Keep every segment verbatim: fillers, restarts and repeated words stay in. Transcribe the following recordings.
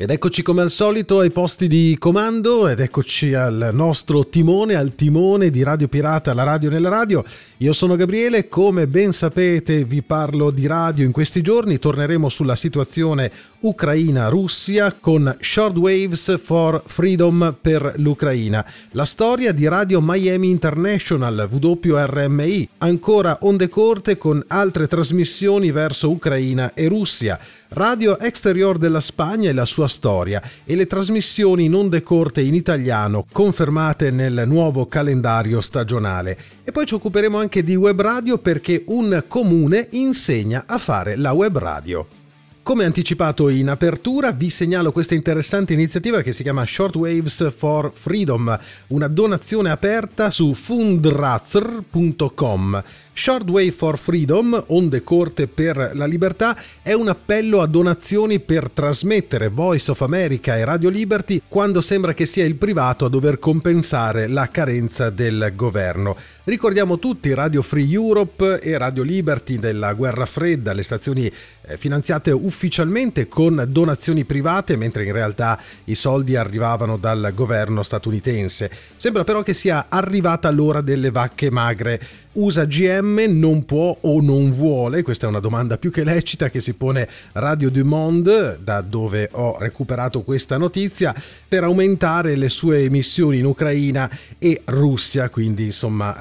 Ed eccoci come al solito ai posti di comando ed eccoci al nostro timone, al timone di Radio Pirata, la radio nella radio. Io sono Gabriele, come ben sapete vi parlo di radio in questi giorni, torneremo sulla situazione Ucraina-Russia con Short Waves for Freedom per l'Ucraina, la storia di Radio Miami International, W R M I, ancora onde corte con altre trasmissioni verso Ucraina e Russia, Radio Exterior della Spagna e la sua storia e le trasmissioni in onde corte in italiano confermate nel nuovo calendario stagionale. E poi ci occuperemo anche di web radio perché un comune insegna a fare la web radio. Come anticipato in apertura, vi segnalo questa interessante iniziativa che si chiama Short Waves for Freedom, una donazione aperta su Fundrazer punto com. Short Wave for Freedom, onde corte per la libertà, è un appello a donazioni per trasmettere Voice of America e Radio Liberty quando sembra che sia il privato a dover compensare la carenza del governo. Ricordiamo tutti Radio Free Europe e Radio Liberty della Guerra Fredda, le stazioni finanziate ufficialmente ufficialmente con donazioni private, mentre in realtà i soldi arrivavano dal governo statunitense. Sembra però che sia arrivata l'ora delle vacche magre. U S A G M non può o non vuole? Questa è una domanda più che lecita che si pone Radio Du Monde, da dove ho recuperato questa notizia, per aumentare le sue emissioni in Ucraina e Russia. Quindi insomma eh,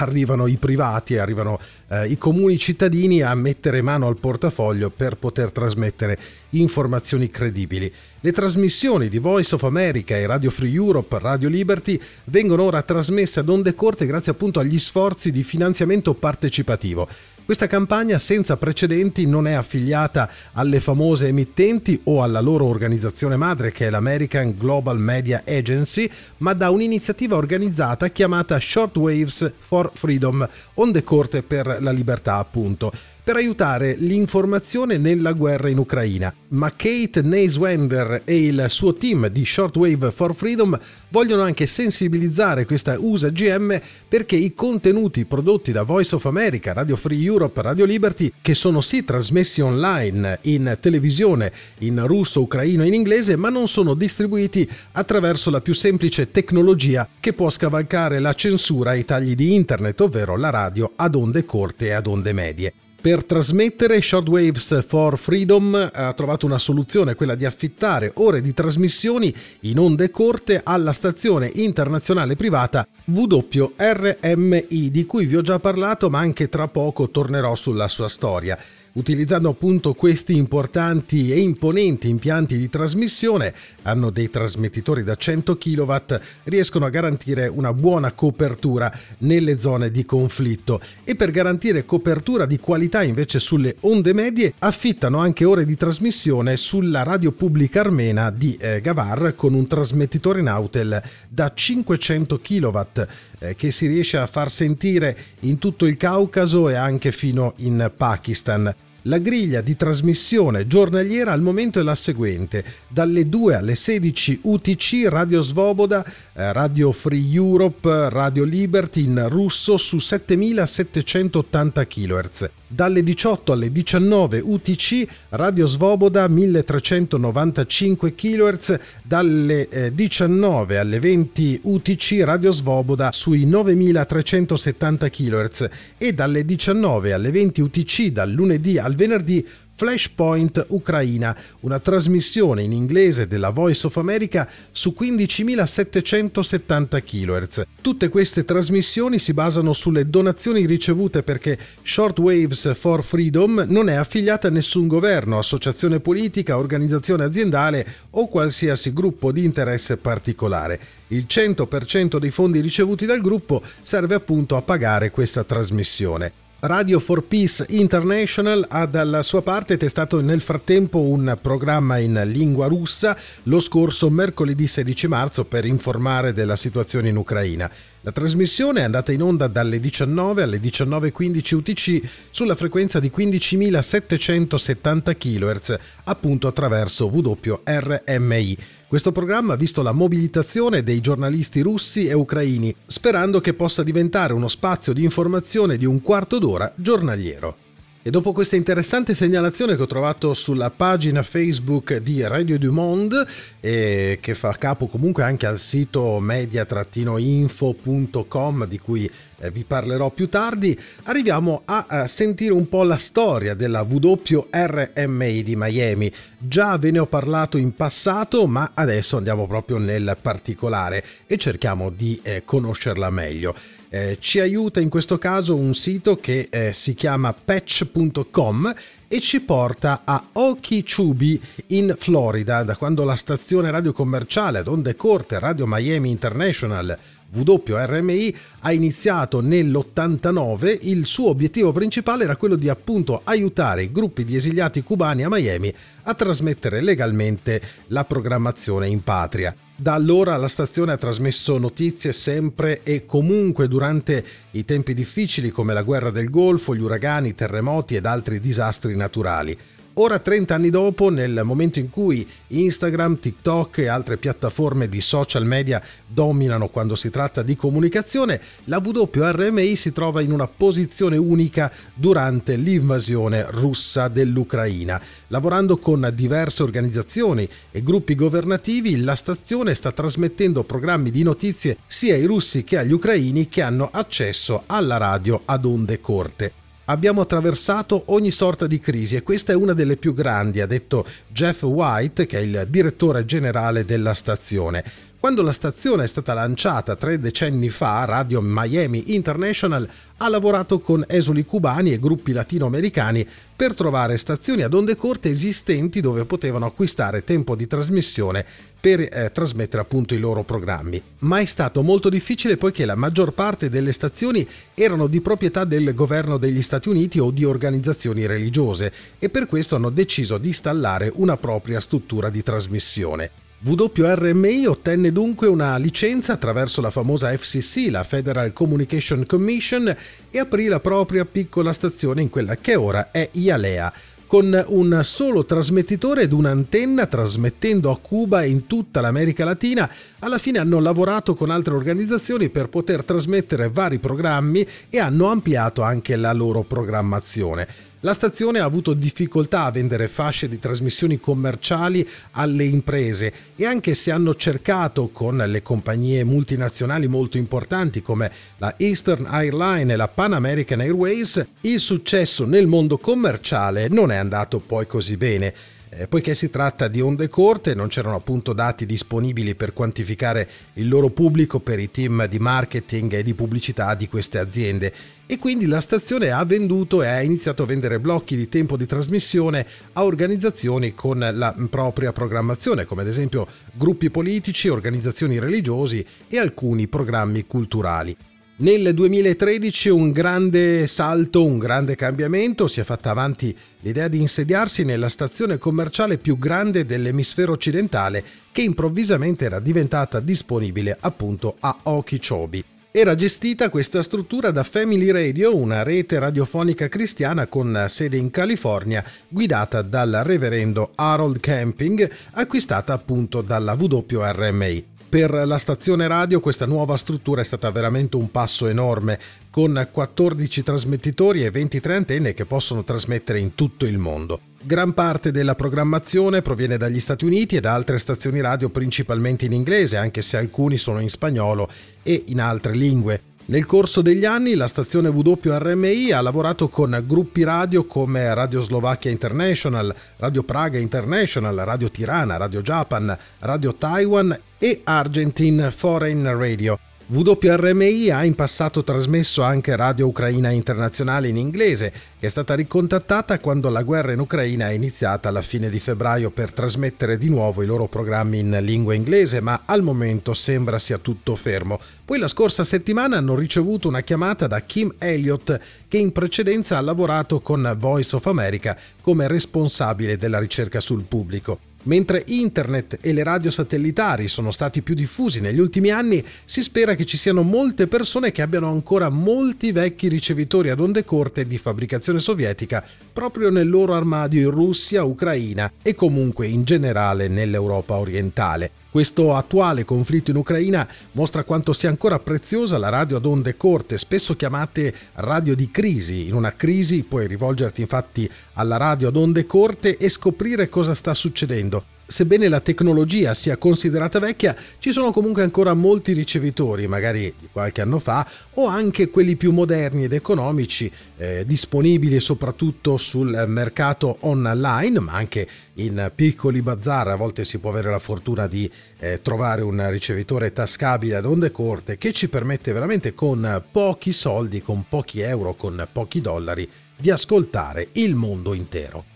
arrivano i privati, arrivano eh, i comuni cittadini a mettere mano al portafoglio per poter trasmettere informazioni credibili. Le trasmissioni di Voice of America e Radio Free Europe, Radio Liberty vengono ora trasmesse ad onde corte grazie appunto agli sforzi di finanziamento partecipativo. Questa campagna senza precedenti non è affiliata alle famose emittenti o alla loro organizzazione madre che è l'American Global Media Agency, ma da un'iniziativa organizzata chiamata Short Waves for Freedom, onde corte per la libertà appunto, per aiutare l'informazione nella guerra in Ucraina. Ma Kate Neswender e il suo team di Short Wave for Freedom vogliono anche sensibilizzare questa U S A G M perché i contenuti prodotti da Voice of America, Radio Free Europe, Europe, Radio Liberty, che sono sì trasmessi online, in televisione, in russo, ucraino e in inglese, ma non sono distribuiti attraverso la più semplice tecnologia che può scavalcare la censura ai tagli di internet, ovvero la radio ad onde corte e ad onde medie. Per trasmettere, Short Waves for Freedom ha trovato una soluzione, quella di affittare ore di trasmissioni in onde corte alla stazione internazionale privata W R M I, di cui vi ho già parlato, ma anche tra poco tornerò sulla sua storia. Utilizzando appunto questi importanti e imponenti impianti di trasmissione, hanno dei trasmettitori da cento kilowatt, riescono a garantire una buona copertura nelle zone di conflitto e per garantire copertura di qualità invece sulle onde medie affittano anche ore di trasmissione sulla radio pubblica armena di eh, Gavar con un trasmettitore Nautel da cinquecento kilowatt eh, che si riesce a far sentire in tutto il Caucaso e anche fino in Pakistan. La griglia di trasmissione giornaliera al momento è la seguente: dalle due alle sedici U T C Radio Svoboda, eh, Radio Free Europe, Radio Liberty in russo su settemilasettecentottanta kilohertz. Dalle diciotto alle diciannove U T C Radio Svoboda milletrecentonovantacinque kilohertz, dalle eh, diciannove alle venti U T C Radio Svoboda sui novemilatrecentosettanta kilohertz e dalle diciannove alle venti U T C dal lunedì al venerdì Flashpoint Ucraina, una trasmissione in inglese della Voice of America su quindicimilasettecentosettanta kilohertz. Tutte queste trasmissioni si basano sulle donazioni ricevute perché Short Waves for Freedom non è affiliata a nessun governo, associazione politica, organizzazione aziendale o qualsiasi gruppo di interesse particolare. Il cento per cento dei fondi ricevuti dal gruppo serve appunto a pagare questa trasmissione. Radio for Peace International ha dalla sua parte testato nel frattempo un programma in lingua russa lo scorso mercoledì sedici marzo per informare della situazione in Ucraina. La trasmissione è andata in onda dalle diciannove alle diciannove e quindici U T C sulla frequenza di quindicimilasettecentosettanta kilohertz, appunto attraverso W R M I. Questo programma ha visto la mobilitazione dei giornalisti russi e ucraini, sperando che possa diventare uno spazio di informazione di un quarto d'ora giornaliero. E dopo questa interessante segnalazione che ho trovato sulla pagina Facebook di Radio Du Monde, eh, che fa capo comunque anche al sito media info punto com di cui eh, vi parlerò più tardi, arriviamo a, a sentire un po' la storia della W R M I di Miami. Già ve ne ho parlato in passato, ma adesso andiamo proprio nel particolare e cerchiamo di eh, conoscerla meglio. Eh, ci aiuta in questo caso un sito che eh, si chiama patch punto com e ci porta a Okeechobee in Florida, da quando la stazione radio commerciale ad onde corte Radio Miami International W R M I ha iniziato nell'ottantanove. Il suo obiettivo principale era quello di appunto aiutare i gruppi di esiliati cubani a Miami a trasmettere legalmente la programmazione in patria. Da allora la stazione ha trasmesso notizie sempre e comunque durante i tempi difficili come la guerra del Golfo, gli uragani, i terremoti ed altri disastri naturali. Ora, trenta anni dopo, nel momento in cui Instagram, TikTok e altre piattaforme di social media dominano quando si tratta di comunicazione, la W R M I si trova in una posizione unica durante l'invasione russa dell'Ucraina. Lavorando con diverse organizzazioni e gruppi governativi, la stazione sta trasmettendo programmi di notizie sia ai russi che agli ucraini che hanno accesso alla radio ad onde corte. Abbiamo attraversato ogni sorta di crisi e questa è una delle più grandi, ha detto Jeff White, che è il direttore generale della stazione. Quando la stazione è stata lanciata tre decenni fa, Radio Miami International ha lavorato con esuli cubani e gruppi latinoamericani per trovare stazioni ad onde corte esistenti dove potevano acquistare tempo di trasmissione per eh, trasmettere appunto i loro programmi. Ma è stato molto difficile poiché la maggior parte delle stazioni erano di proprietà del governo degli Stati Uniti o di organizzazioni religiose e per questo hanno deciso di installare una propria struttura di trasmissione. W R M I ottenne dunque una licenza attraverso la famosa F C C, la Federal Communication Commission, e aprì la propria piccola stazione in quella che ora è Hialeah, con un solo trasmettitore ed un'antenna, trasmettendo a Cuba e in tutta l'America Latina. Alla fine hanno lavorato con altre organizzazioni per poter trasmettere vari programmi e hanno ampliato anche la loro programmazione. La stazione ha avuto difficoltà a vendere fasce di trasmissioni commerciali alle imprese e anche se hanno cercato con le compagnie multinazionali molto importanti come la Eastern Airlines e la Pan American Airways, il successo nel mondo commerciale non è andato poi così bene. Eh, poiché si tratta di onde corte, non c'erano appunto dati disponibili per quantificare il loro pubblico per i team di marketing e di pubblicità di queste aziende, e quindi la stazione ha venduto e ha iniziato a vendere blocchi di tempo di trasmissione a organizzazioni con la propria programmazione, come ad esempio gruppi politici, organizzazioni religiosi e alcuni programmi culturali. Nel duemilatredici un grande salto, un grande cambiamento, si è fatta avanti l'idea di insediarsi nella stazione commerciale più grande dell'emisfero occidentale, che improvvisamente era diventata disponibile appunto a Okeechobee. Era gestita questa struttura da Family Radio, una rete radiofonica cristiana con sede in California, guidata dal reverendo Harold Camping, acquistata appunto dalla W R M I. Per la stazione radio questa nuova struttura è stata veramente un passo enorme, con quattordici trasmettitori e ventitré antenne che possono trasmettere in tutto il mondo. Gran parte della programmazione proviene dagli Stati Uniti e da altre stazioni radio principalmente in inglese, anche se alcuni sono in spagnolo e in altre lingue. Nel corso degli anni la stazione W R M I ha lavorato con gruppi radio come Radio Slovacchia International, Radio Praga International, Radio Tirana, Radio Japan, Radio Taiwan e Argentine Foreign Radio. W R M I ha in passato trasmesso anche Radio Ucraina Internazionale in inglese, che è stata ricontattata quando la guerra in Ucraina è iniziata alla fine di febbraio per trasmettere di nuovo i loro programmi in lingua inglese, ma al momento sembra sia tutto fermo. Poi la scorsa settimana hanno ricevuto una chiamata da Kim Elliott, che in precedenza ha lavorato con Voice of America come responsabile della ricerca sul pubblico. Mentre internet e le radio satellitari sono stati più diffusi negli ultimi anni, si spera che ci siano molte persone che abbiano ancora molti vecchi ricevitori ad onde corte di fabbricazione sovietica proprio nel loro armadio in Russia, Ucraina e comunque in generale nell'Europa orientale. Questo attuale conflitto in Ucraina mostra quanto sia ancora preziosa la radio ad onde corte, spesso chiamate radio di crisi. In una crisi puoi rivolgerti infatti alla radio ad onde corte e scoprire cosa sta succedendo. Sebbene la tecnologia sia considerata vecchia, ci sono comunque ancora molti ricevitori, magari di qualche anno fa, o anche quelli più moderni ed economici, eh, disponibili soprattutto sul mercato online, ma anche in piccoli bazar. A volte si può avere la fortuna di eh, trovare un ricevitore tascabile ad onde corte che ci permette veramente con pochi soldi, con pochi euro, con pochi dollari, di ascoltare il mondo intero.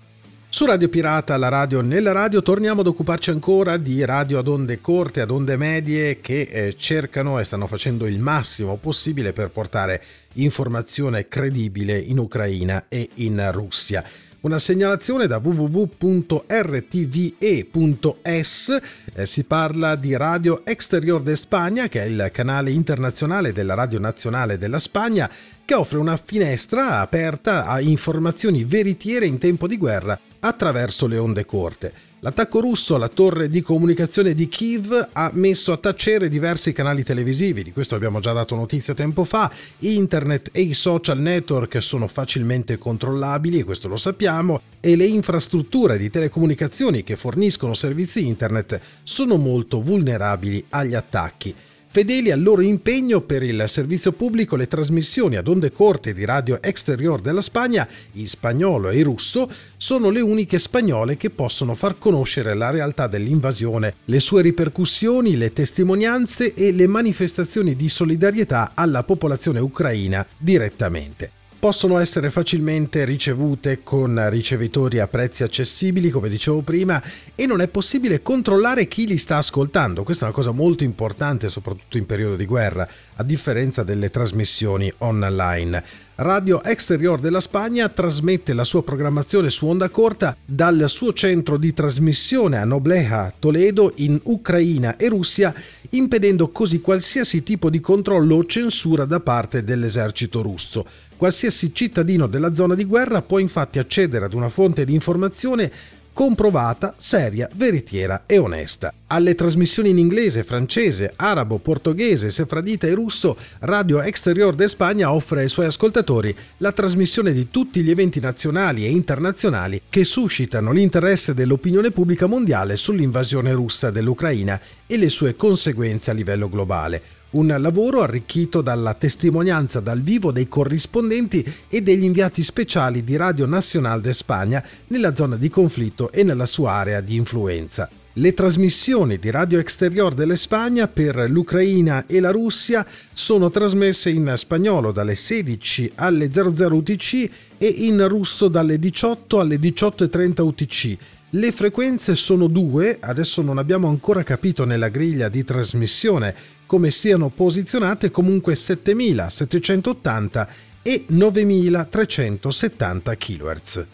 Su Radio Pirata, la radio nella radio, torniamo ad occuparci ancora di radio ad onde corte, ad onde medie, che eh, cercano e stanno facendo il massimo possibile per portare informazione credibile in Ucraina e in Russia. Una segnalazione da w w w punto r t v e punto s, eh, si parla di Radio Exterior de España, che è il canale internazionale della Radio Nazionale della Spagna, che offre una finestra aperta a informazioni veritiere in tempo di guerra attraverso le onde corte. L'attacco russo alla torre di comunicazione di Kiev ha messo a tacere diversi canali televisivi, di questo abbiamo già dato notizia tempo fa. Internet e i social network sono facilmente controllabili, e questo lo sappiamo, e le infrastrutture di telecomunicazioni che forniscono servizi internet sono molto vulnerabili agli attacchi. Fedeli al loro impegno per il servizio pubblico, le trasmissioni ad onde corte di Radio Exterior della Spagna, in spagnolo e russo, sono le uniche spagnole che possono far conoscere la realtà dell'invasione, le sue ripercussioni, le testimonianze e le manifestazioni di solidarietà alla popolazione ucraina direttamente. Possono essere facilmente ricevute con ricevitori a prezzi accessibili, come dicevo prima, e non è possibile controllare chi li sta ascoltando. Questa è una cosa molto importante, soprattutto in periodo di guerra, a differenza delle trasmissioni online. Radio Exterior della Spagna trasmette la sua programmazione su onda corta dal suo centro di trasmissione a Nobleja, Toledo, in Ucraina e Russia, impedendo così qualsiasi tipo di controllo o censura da parte dell'esercito russo. Qualsiasi cittadino della zona di guerra può infatti accedere ad una fonte di informazione comprovata, seria, veritiera e onesta. Alle trasmissioni in inglese, francese, arabo, portoghese, sefradita e russo, Radio Exterior de España offre ai suoi ascoltatori la trasmissione di tutti gli eventi nazionali e internazionali che suscitano l'interesse dell'opinione pubblica mondiale sull'invasione russa dell'Ucraina e le sue conseguenze a livello globale. Un lavoro arricchito dalla testimonianza dal vivo dei corrispondenti e degli inviati speciali di Radio Nacional de España nella zona di conflitto e nella sua area di influenza. Le trasmissioni di Radio Exterior della Spagna per l'Ucraina e la Russia sono trasmesse in spagnolo dalle sedici alle zero zero U T C e in russo dalle diciotto alle diciotto e trenta U T C. Le frequenze sono due, adesso non abbiamo ancora capito nella griglia di trasmissione come siano posizionate, comunque settemilasettecentottanta e novemilatrecentosettanta kHz.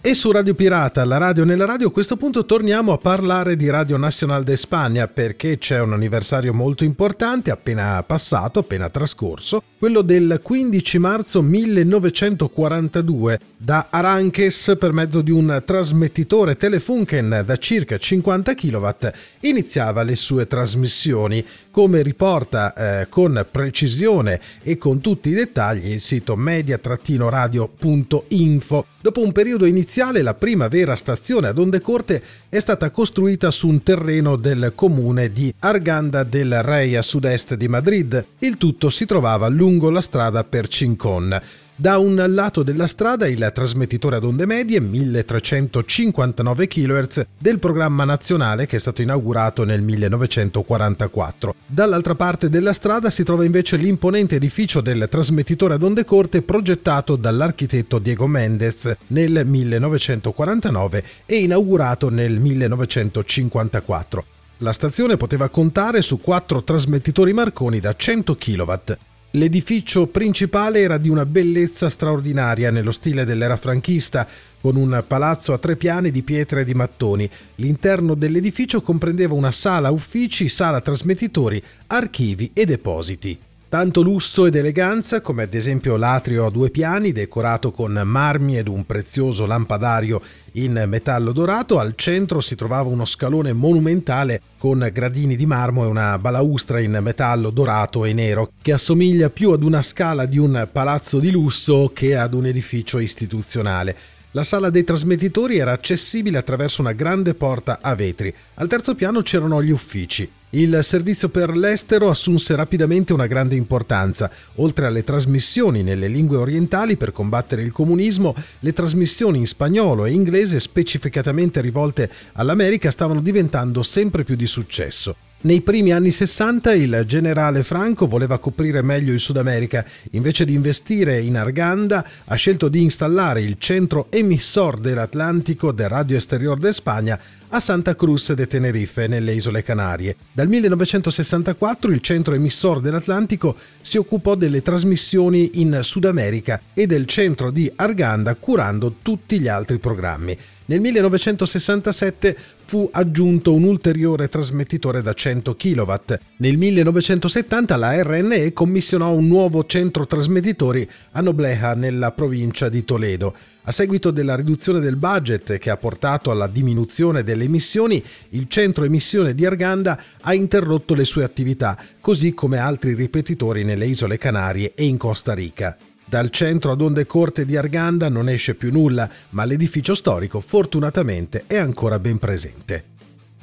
E su Radio Pirata, la radio nella radio, a questo punto torniamo a parlare di Radio Nacional de España, perché c'è un anniversario molto importante appena passato, appena trascorso, quello del quindici marzo millenovecentoquarantadue, da Aranques, per mezzo di un trasmettitore Telefunken da circa cinquanta chilowatt, iniziava le sue trasmissioni, come riporta eh, con precisione e con tutti i dettagli il sito media radio punto info. Dopo un periodo iniziale, la prima vera stazione ad onde corte è stata costruita su un terreno del comune di Arganda del Rey, a sud-est di Madrid. Il tutto si trovava lungo la strada per Cincón. Da un lato della strada il trasmettitore ad onde medie milletrecentocinquantanove kHz del programma nazionale, che è stato inaugurato nel millenovecentoquarantaquattro. Dall'altra parte della strada si trova invece l'imponente edificio del trasmettitore ad onde corte, progettato dall'architetto Diego Méndez nel millenovecentoquarantanove e inaugurato nel millenovecentocinquantaquattro. La stazione poteva contare su quattro trasmettitori Marconi da cento chilowatt. L'edificio principale era di una bellezza straordinaria nello stile dell'era franchista, con un palazzo a tre piani di pietre e di mattoni. L'interno dell'edificio comprendeva una sala uffici, sala trasmettitori, archivi e depositi. Tanto lusso ed eleganza come ad esempio l'atrio a due piani decorato con marmi ed un prezioso lampadario in metallo dorato. Al centro si trovava uno scalone monumentale con gradini di marmo e una balaustra in metallo dorato e nero che assomiglia più ad una scala di un palazzo di lusso che ad un edificio istituzionale. La sala dei trasmettitori era accessibile attraverso una grande porta a vetri. Al terzo piano c'erano gli uffici. Il servizio per l'estero assunse rapidamente una grande importanza. Oltre alle trasmissioni nelle lingue orientali per combattere il comunismo, le trasmissioni in spagnolo e inglese specificatamente rivolte all'America stavano diventando sempre più di successo. Nei primi anni sessanta il generale Franco voleva coprire meglio il Sud America. Invece di investire in Arganda, ha scelto di installare il centro emissor dell'Atlantico del Radio Exterior de España a Santa Cruz de Tenerife, nelle Isole Canarie. Dal millenovecentosessantaquattro il centro emissor dell'Atlantico si occupò delle trasmissioni in Sud America e del centro di Arganda, curando tutti gli altri programmi. Nel millenovecentosessantasette fu aggiunto un ulteriore trasmettitore da cento kilowatt. Nel millenovecentosettanta la R N E commissionò un nuovo centro trasmettitori a Nobleja, nella provincia di Toledo. A seguito della riduzione del budget che ha portato alla diminuzione delle emissioni, il centro emissione di Arganda ha interrotto le sue attività, così come altri ripetitori nelle Isole Canarie e in Costa Rica. Dal centro ad onde corte di Arganda non esce più nulla, ma l'edificio storico fortunatamente è ancora ben presente.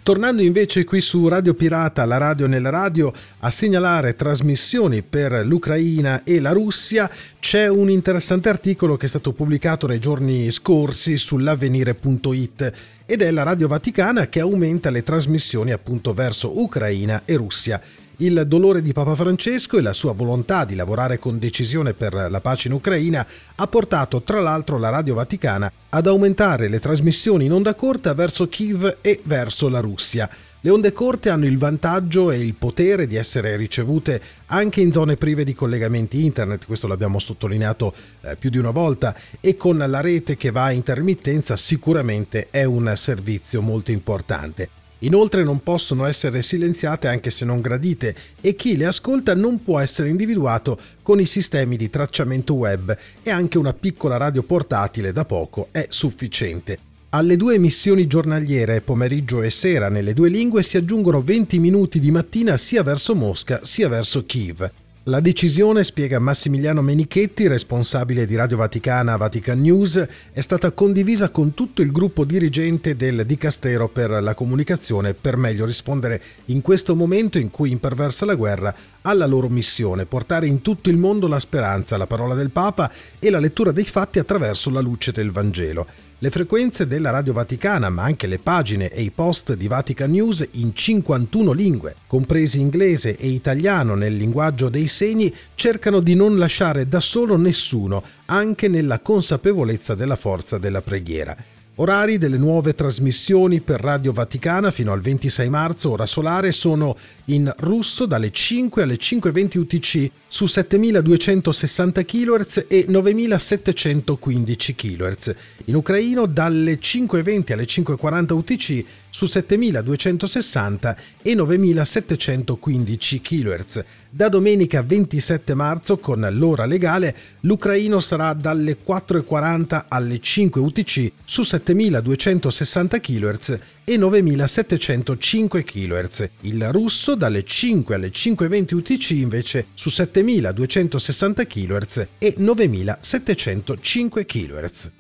Tornando invece qui su Radio Pirata, la radio nella radio, a segnalare trasmissioni per l'Ucraina e la Russia c'è un interessante articolo che è stato pubblicato nei giorni scorsi sull'avvenire punto it ed è la Radio Vaticana che aumenta le trasmissioni appunto verso Ucraina e Russia. Il dolore di Papa Francesco e la sua volontà di lavorare con decisione per la pace in Ucraina ha portato tra l'altro la Radio Vaticana ad aumentare le trasmissioni in onda corta verso Kiev e verso la Russia. Le onde corte hanno il vantaggio e il potere di essere ricevute anche in zone prive di collegamenti internet, questo l'abbiamo sottolineato più di una volta, e con la rete che va a intermittenza sicuramente è un servizio molto importante. Inoltre non possono essere silenziate anche se non gradite e chi le ascolta non può essere individuato con i sistemi di tracciamento web e anche una piccola radio portatile da poco è sufficiente. Alle due emissioni giornaliere, pomeriggio e sera, nelle due lingue si aggiungono venti minuti di mattina sia verso Mosca sia verso Kiev. La decisione, spiega Massimiliano Menichetti, responsabile di Radio Vaticana Vatican News, è stata condivisa con tutto il gruppo dirigente del Dicastero per la Comunicazione per meglio rispondere in questo momento in cui imperversa la guerra alla loro missione, portare in tutto il mondo la speranza, la parola del Papa e la lettura dei fatti attraverso la luce del Vangelo. Le frequenze della Radio Vaticana, ma anche le pagine e i post di Vatican News in cinquantuno lingue, compresi inglese e italiano nel linguaggio dei segni, cercano di non lasciare da solo nessuno, anche nella consapevolezza della forza della preghiera. Orari delle nuove trasmissioni per Radio Vaticana fino al ventisei marzo, ora solare, sono in russo dalle cinque alle cinque e venti U T C su settemiladuecentosessanta kilohertz e novemilasettecentoquindici kilohertz, in ucraino dalle cinque e venti alle cinque e quaranta U T C su settemiladuecentosessanta e novemilasettecentoquindici kilohertz. Da domenica ventisette marzo con l'ora legale l'ucraino sarà dalle quattro e quaranta alle cinque U T C su settemiladuecentosessanta kilohertz e novemilasettecentocinque kilohertz. Il russo dalle cinque alle cinque e venti U T C invece su settemiladuecentosessanta kilohertz e novemilasettecentocinque kilohertz.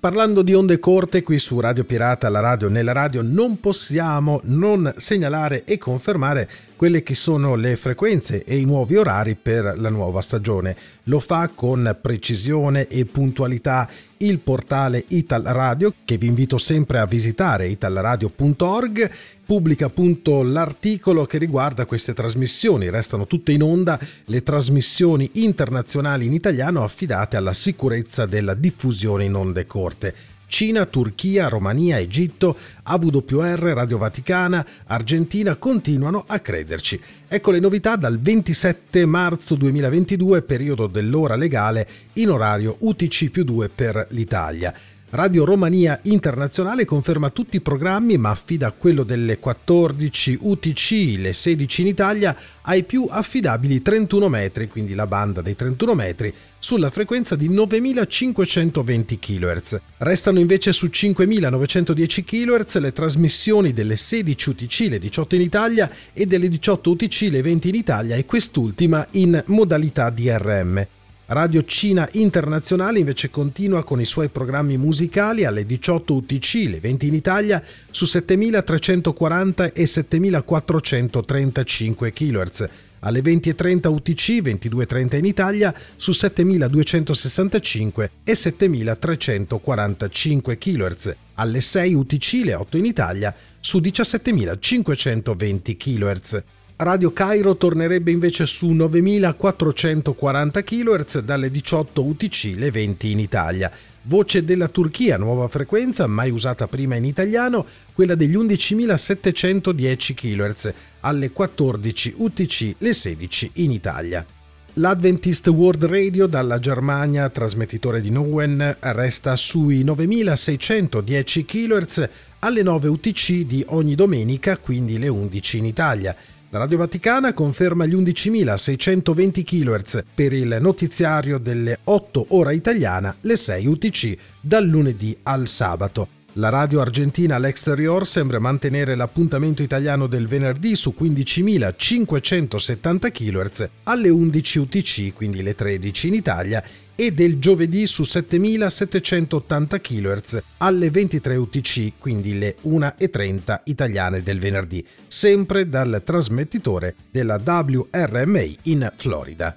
Parlando di onde corte qui su Radio Pirata, la radio nella radio, non possiamo non segnalare e confermare quelle che sono le frequenze e i nuovi orari per la nuova stagione. Lo fa con precisione e puntualità il portale Ital Radio, che vi invito sempre a visitare, italradio punto org. Pubblica appunto l'articolo che riguarda queste trasmissioni. Restano tutte in onda le trasmissioni internazionali in italiano affidate alla sicurezza della diffusione in onde corte. Cina, Turchia, Romania, Egitto, A W R, Radio Vaticana, Argentina continuano a crederci. Ecco le novità dal ventisette marzo duemilaventidue, periodo dell'ora legale, in orario U T C più due per l'Italia. Radio Romania Internazionale conferma tutti i programmi ma affida quello delle quattordici U T C, le sedici in Italia, ai più affidabili trentuno metri, quindi la banda dei trentuno metri, sulla frequenza di novemilacinquecentoventi chilohertz. Restano invece su cinquemilanovecentodieci chilohertz le trasmissioni delle sedici U T C, le diciotto in Italia, e delle diciotto U T C, le venti in Italia, e quest'ultima in modalità D R M. Radio Cina Internazionale invece continua con i suoi programmi musicali alle diciotto U T C, le venti in Italia, su settemilatrecentoquaranta e settemilaquattrocentotrentacinque chilohertz, alle venti e trenta U T C, ventidue e trenta in Italia, su settemiladuecentosessantacinque e settemila trecentoquarantacinque chilohertz, alle sei U T C, le otto in Italia, su diciasettemilacinquecentoventi chilohertz. Radio Cairo tornerebbe invece su novemilaquattrocentoquaranta chilohertz dalle diciotto U T C, le venti in Italia. Voce della Turchia, nuova frequenza, mai usata prima in italiano, quella degli undicimilasettecentodieci chilohertz, alle quattordici U T C, le sedici in Italia. L'Adventist World Radio dalla Germania, trasmettitore di Nowen, resta sui novemilaseicentodieci chilohertz alle nove U T C di ogni domenica, quindi le undici in Italia. La Radio Vaticana conferma gli undicimilaseicentoventi chilohertz per il notiziario delle otto ora italiana, le sei U T C, dal lunedì al sabato. La radio argentina L'Exterior sembra mantenere l'appuntamento italiano del venerdì su quindicimilacinquecentosettanta chilohertz alle undici U T C, quindi le tredici in Italia, e del giovedì su settemilasettecentottanta chilohertz alle ventitré U T C, quindi le una e trenta italiane del venerdì, sempre dal trasmettitore della W R M I in Florida.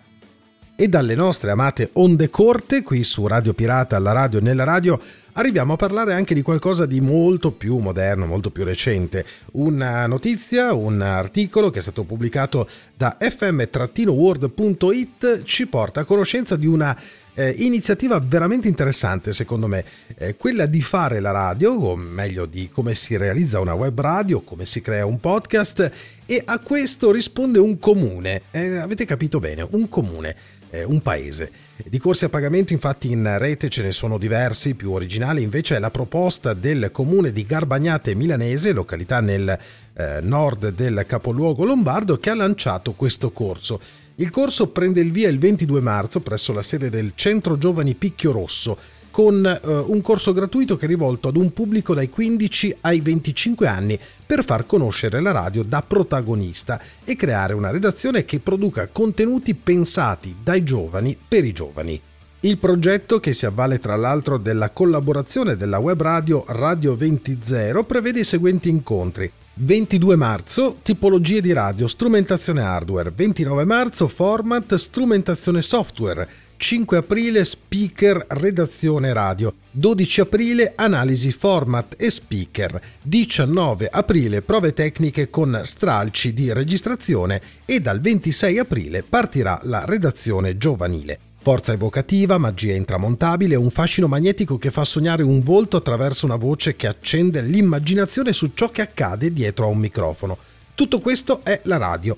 E dalle nostre amate onde corte, qui su Radio Pirata, la radio nella radio, arriviamo a parlare anche di qualcosa di molto più moderno, molto più recente. Una notizia, un articolo che è stato pubblicato da effe emme trattino world punto it ci porta a conoscenza di una eh, iniziativa veramente interessante, secondo me, eh, quella di fare la radio, o meglio di come si realizza una web radio, come si crea un podcast, e a questo risponde un comune, eh, avete capito bene, un comune. Un paese. Di corsi a pagamento infatti in rete ce ne sono diversi, più originale invece è la proposta del comune di Garbagnate Milanese, località nel eh, nord del capoluogo lombardo, che ha lanciato questo corso. Il corso prende il via il ventidue marzo presso la sede del Centro Giovani Picchio Rosso, con eh, un corso gratuito che è rivolto ad un pubblico dai quindici ai venticinque anni per far conoscere la radio da protagonista e creare una redazione che produca contenuti pensati dai giovani per i giovani. Il progetto, che si avvale tra l'altro della collaborazione della web radio Radio venti zero, prevede i seguenti incontri. ventidue marzo, tipologie di radio, strumentazione hardware. ventinove marzo, format, strumentazione software. cinque aprile, speaker, redazione radio. dodici aprile, analisi format e speaker. diciannove aprile, prove tecniche con stralci di registrazione, e dal ventisei aprile partirà la redazione giovanile. Forza evocativa, magia intramontabile, un fascino magnetico che fa sognare un volto attraverso una voce che accende l'immaginazione su ciò che accade dietro a un microfono. Tutto questo è la radio.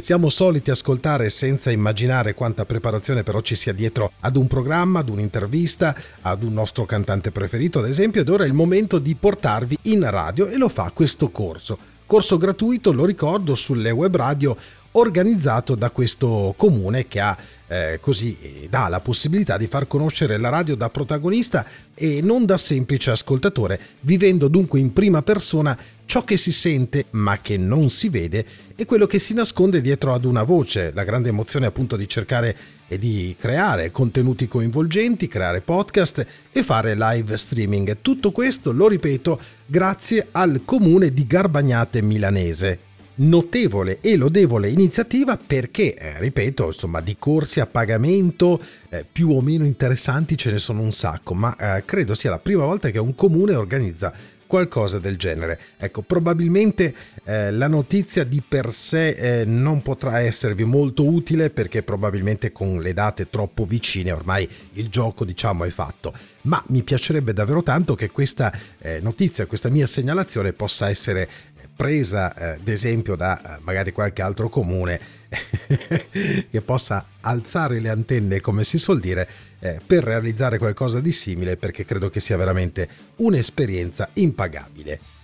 Siamo soliti ascoltare senza immaginare quanta preparazione però ci sia dietro ad un programma, ad un'intervista, ad un nostro cantante preferito ad esempio, ed ora è il momento di portarvi in radio e lo fa questo corso. Corso gratuito, lo ricordo, sulle web radio, organizzato da questo comune che ha eh, così dà la possibilità di far conoscere la radio da protagonista e non da semplice ascoltatore, vivendo dunque in prima persona ciò che si sente ma che non si vede e quello che si nasconde dietro ad una voce. La grande emozione appunto di cercare e di creare contenuti coinvolgenti, creare podcast e fare live streaming. Tutto questo, lo ripeto, grazie al comune di Garbagnate Milanese. Notevole e lodevole iniziativa perché, eh, ripeto, insomma, di corsi a pagamento eh, più o meno interessanti ce ne sono un sacco, ma eh, credo sia la prima volta che un comune organizza qualcosa del genere. Ecco, probabilmente eh, la notizia di per sé eh, non potrà esservi molto utile perché probabilmente con le date troppo vicine ormai il gioco, diciamo, è fatto, ma mi piacerebbe davvero tanto che questa eh, notizia, questa mia segnalazione possa essere presa eh, d'esempio da eh, magari qualche altro comune che possa alzare le antenne, come si suol dire, eh, per realizzare qualcosa di simile, perché credo che sia veramente un'esperienza impagabile.